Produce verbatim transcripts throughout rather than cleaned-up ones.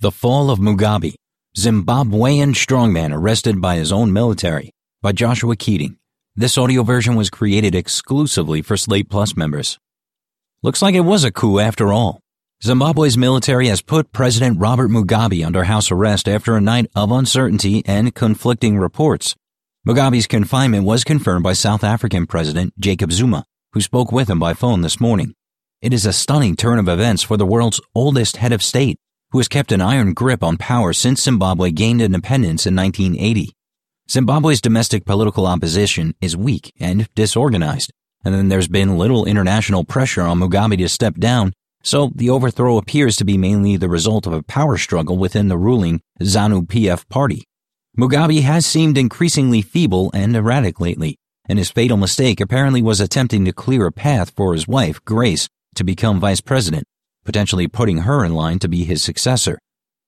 The fall of Mugabe, Zimbabwean strongman arrested by his own military, by Joshua Keating. This audio version was created exclusively for Slate Plus members. Looks like it was a coup after all. Zimbabwe's military has put President Robert Mugabe under house arrest after a night of uncertainty and conflicting reports. Mugabe's confinement was confirmed by South African President Jacob Zuma, who spoke with him by phone this morning. It is a stunning turn of events for the world's oldest head of state, who has kept an iron grip on power since Zimbabwe gained independence in nineteen eighty. Zimbabwe's domestic political opposition is weak and disorganized, and then there's been little international pressure on Mugabe to step down, so the overthrow appears to be mainly the result of a power struggle within the ruling ZANU-P F party. Mugabe has seemed increasingly feeble and erratic lately, and his fatal mistake apparently was attempting to clear a path for his wife, Grace, to become vice president, potentially putting her in line to be his successor.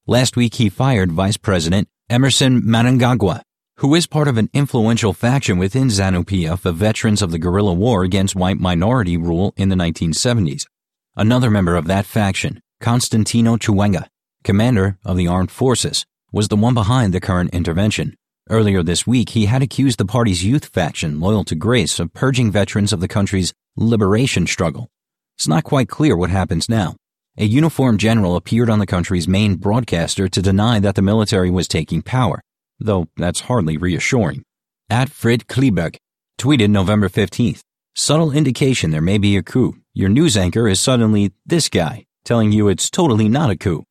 Last week he fired Vice President Emmerson Mnangagwa, who is part of an influential faction within ZANU-P F of veterans of the guerrilla war against white minority rule in the nineteen seventies. Another member of that faction, Constantino Chiwenga, commander of the armed forces, was the one behind the current intervention. Earlier this week, he had accused the party's youth faction, loyal to Grace, of purging veterans of the country's liberation struggle. It's not quite clear what happens now. A uniformed general appeared on the country's main broadcaster to deny that the military was taking power, though that's hardly reassuring. At Frit Klebeck tweeted November fifteenth, "Subtle indication there may be a coup. Your news anchor is suddenly this guy, telling you it's totally not a coup."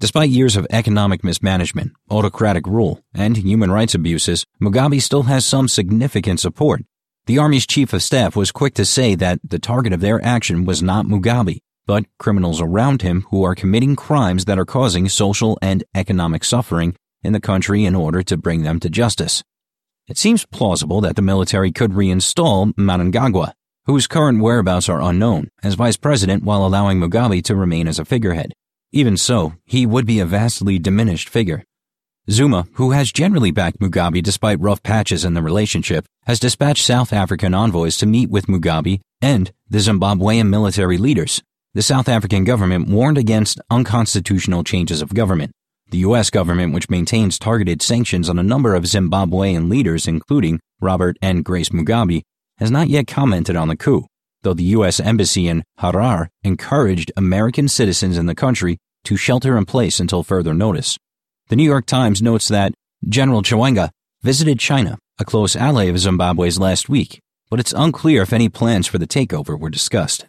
Despite years of economic mismanagement, autocratic rule, and human rights abuses, Mugabe still has some significant support. The army's chief of staff was quick to say that the target of their action was not Mugabe, but criminals around him who are committing crimes that are causing social and economic suffering in the country in order to bring them to justice. It seems plausible that the military could reinstall Mnangagwa, whose current whereabouts are unknown, as vice president while allowing Mugabe to remain as a figurehead. Even so, he would be a vastly diminished figure. Zuma, who has generally backed Mugabe despite rough patches in the relationship, has dispatched South African envoys to meet with Mugabe and the Zimbabwean military leaders. The South African government warned against unconstitutional changes of government. The U S government, which maintains targeted sanctions on a number of Zimbabwean leaders, including Robert and Grace Mugabe, has not yet commented on the coup, though the U S embassy in Harare encouraged American citizens in the country to shelter in place until further notice. The New York Times notes that General Chiwenga visited China, a close ally of Zimbabwe's, last week, but it's unclear if any plans for the takeover were discussed.